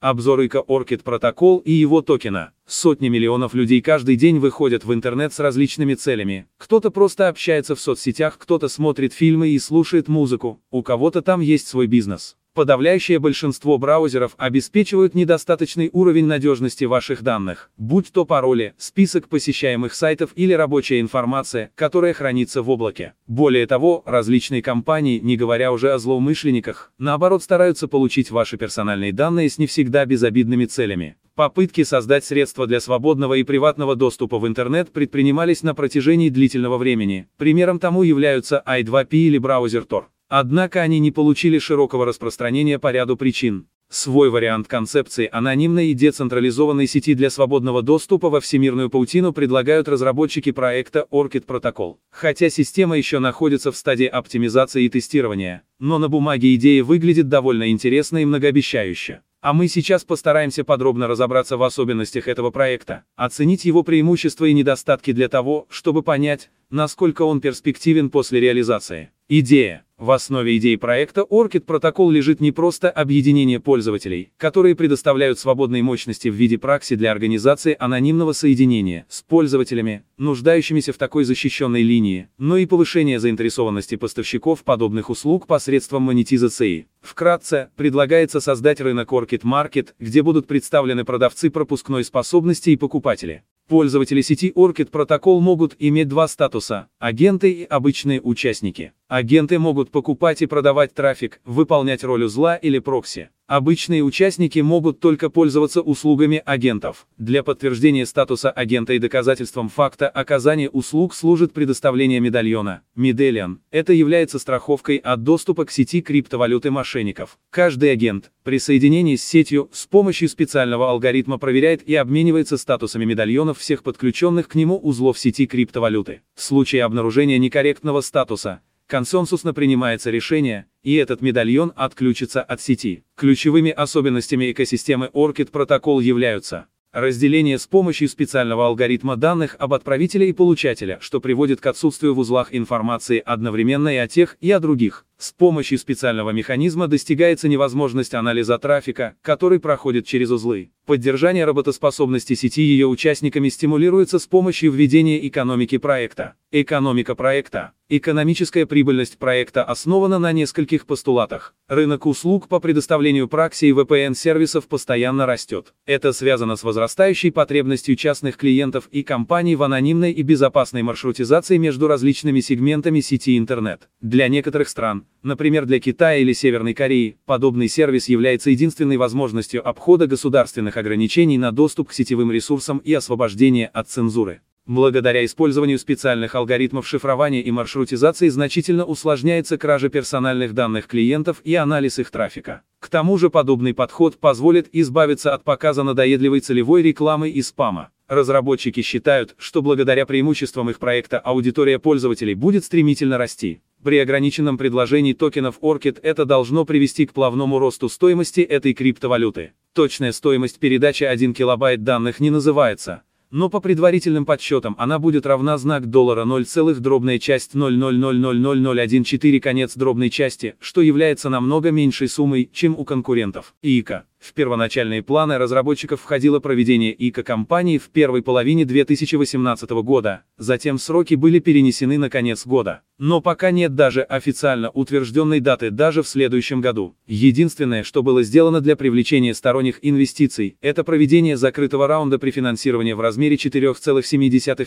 Обзор ICO Orchid Protocol и его токена. Сотни миллионов людей каждый день выходят в интернет с различными целями. Кто-то просто общается в соцсетях, кто-то смотрит фильмы и слушает музыку, у кого-то там есть свой бизнес. Подавляющее большинство браузеров обеспечивают недостаточный уровень надежности ваших данных, будь то пароли, список посещаемых сайтов или рабочая информация, которая хранится в облаке. Более того, различные компании, не говоря уже о злоумышленниках, наоборот стараются получить ваши персональные данные с не всегда безобидными целями. Попытки создать средства для свободного и приватного доступа в интернет предпринимались на протяжении длительного времени, примером тому являются I2P или браузер Tor. Однако они не получили широкого распространения по ряду причин. Свой вариант концепции анонимной и децентрализованной сети для свободного доступа во всемирную паутину предлагают разработчики проекта Orchid Protocol. Хотя система еще находится в стадии оптимизации и тестирования, но на бумаге идея выглядит довольно интересно и многообещающе. А мы сейчас постараемся подробно разобраться в особенностях этого проекта, оценить его преимущества и недостатки для того, чтобы понять, насколько он перспективен после реализации. Идея. В основе идеи проекта Orchid Protocol лежит не просто объединение пользователей, которые предоставляют свободные мощности в виде прокси для организации анонимного соединения с пользователями, нуждающимися в такой защищенной линии, но и повышение заинтересованности поставщиков подобных услуг посредством монетизации. Вкратце, предлагается создать рынок Orchid Market, где будут представлены продавцы пропускной способности и покупатели. Пользователи сети Orchid Protocol могут иметь два статуса – агенты и обычные участники. Агенты могут покупать и продавать трафик, выполнять роль узла или прокси. Обычные участники могут только пользоваться услугами агентов. Для подтверждения статуса агента и доказательством факта оказания услуг служит предоставление медальона. Медальон – это является страховкой от доступа к сети криптовалюты мошенников. Каждый агент при соединении с сетью с помощью специального алгоритма проверяет и обменивается статусами медальонов всех подключенных к нему узлов сети криптовалюты. В случае обнаружения некорректного статуса, консенсусно принимается решение, и этот медальон отключится от сети. Ключевыми особенностями экосистемы Orchid Protocol являются разделение с помощью специального алгоритма данных об отправителе и получателя, что приводит к отсутствию в узлах информации одновременно и о тех, и о других. С помощью специального механизма достигается невозможность анализа трафика, который проходит через узлы. Поддержание работоспособности сети ее участниками стимулируется с помощью введения экономики проекта. Экономика проекта. Экономическая прибыльность проекта основана на нескольких постулатах. Рынок услуг по предоставлению прокси и VPN-сервисов постоянно растет. Это связано с возрастающей потребностью частных клиентов и компаний в анонимной и безопасной маршрутизации между различными сегментами сети интернет. Для некоторых стран, например, для Китая или Северной Кореи, подобный сервис является единственной возможностью обхода государственных ограничений на доступ к сетевым ресурсам и освобождения от цензуры. Благодаря использованию специальных алгоритмов шифрования и маршрутизации значительно усложняется кража персональных данных клиентов и анализ их трафика. К тому же подобный подход позволит избавиться от показа надоедливой целевой рекламы и спама. Разработчики считают, что благодаря преимуществам их проекта аудитория пользователей будет стремительно расти. При ограниченном предложении токенов Orchid это должно привести к плавному росту стоимости этой криптовалюты. Точная стоимость передачи 1 килобайт данных не называется, но по предварительным подсчетам она будет равна знак доллара 0,0000000014 конец дробной части, что является намного меньшей суммой, чем у конкурентов. ICO. В первоначальные планы разработчиков входило проведение ICO компании в первой половине 2018 года, затем сроки были перенесены на конец года. Но пока нет даже официально утвержденной даты даже в следующем году. Единственное, что было сделано для привлечения сторонних инвестиций, это проведение закрытого раунда при финансировании в размере 4,7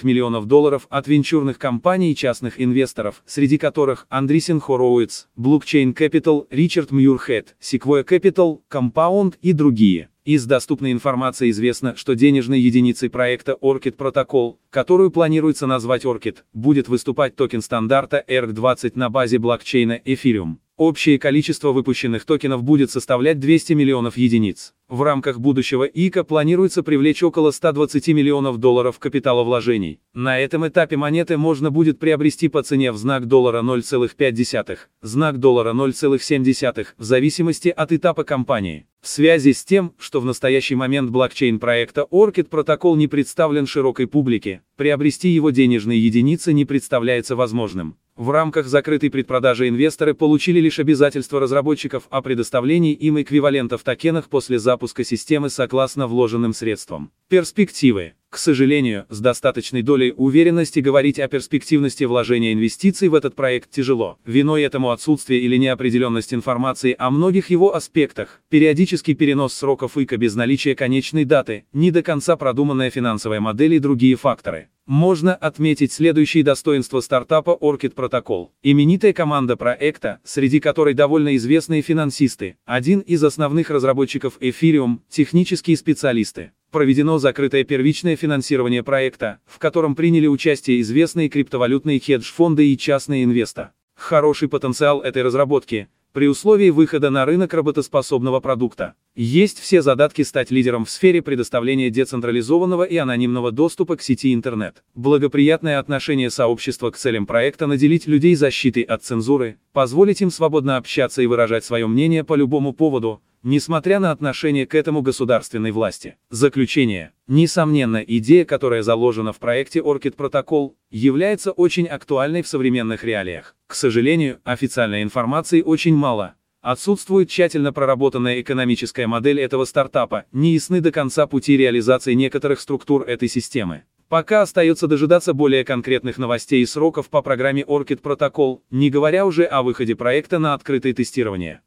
миллионов долларов от венчурных компаний и частных инвесторов, среди которых Andreessen Horowitz, Blockchain Capital, Richard Muirhead, Sequoia Capital, Compound и другие. Из доступной информации известно, что денежной единицей проекта Orchid Protocol, которую планируется назвать Orchid, будет выступать токен стандарта ERC-20 на базе блокчейна Ethereum. Общее количество выпущенных токенов будет составлять 200 миллионов единиц. В рамках будущего ICO планируется привлечь около 120 миллионов долларов капиталовложений. На этом этапе монеты можно будет приобрести по цене в знак доллара 0,5, знак доллара 0,7, в зависимости от этапа компании. В связи с тем, что в настоящий момент блокчейн проекта Orchid Protocol не представлен широкой публике, приобрести его денежные единицы не представляется возможным. В рамках закрытой предпродажи инвесторы получили лишь обязательство разработчиков о предоставлении им эквивалента в токенах после запуска системы согласно вложенным средствам. Перспективы. К сожалению, с достаточной долей уверенности говорить о перспективности вложения инвестиций в этот проект тяжело. Виной этому отсутствие или неопределенность информации о многих его аспектах, периодический перенос сроков ИКО без наличия конечной даты, не до конца продуманная финансовая модель и другие факторы. Можно отметить следующие достоинства стартапа Orchid Protocol. Именитая команда проекта, среди которой довольно известные финансисты, один из основных разработчиков Ethereum, технические специалисты. Проведено закрытое первичное финансирование проекта, в котором приняли участие известные криптовалютные хедж-фонды и частные инвесторы. Хороший потенциал этой разработки, при условии выхода на рынок работоспособного продукта. Есть все задатки стать лидером в сфере предоставления децентрализованного и анонимного доступа к сети интернет. Благоприятное отношение сообщества к целям проекта наделить людей защитой от цензуры, позволить им свободно общаться и выражать свое мнение по любому поводу, несмотря на отношение к этому государственной власти. Заключение. Несомненно, идея, которая заложена в проекте Orchid Protocol, является очень актуальной в современных реалиях. К сожалению, официальной информации очень мало. Отсутствует тщательно проработанная экономическая модель этого стартапа, не ясны до конца пути реализации некоторых структур этой системы. Пока остается дожидаться более конкретных новостей и сроков по программе Orchid Protocol, не говоря уже о выходе проекта на открытое тестирование.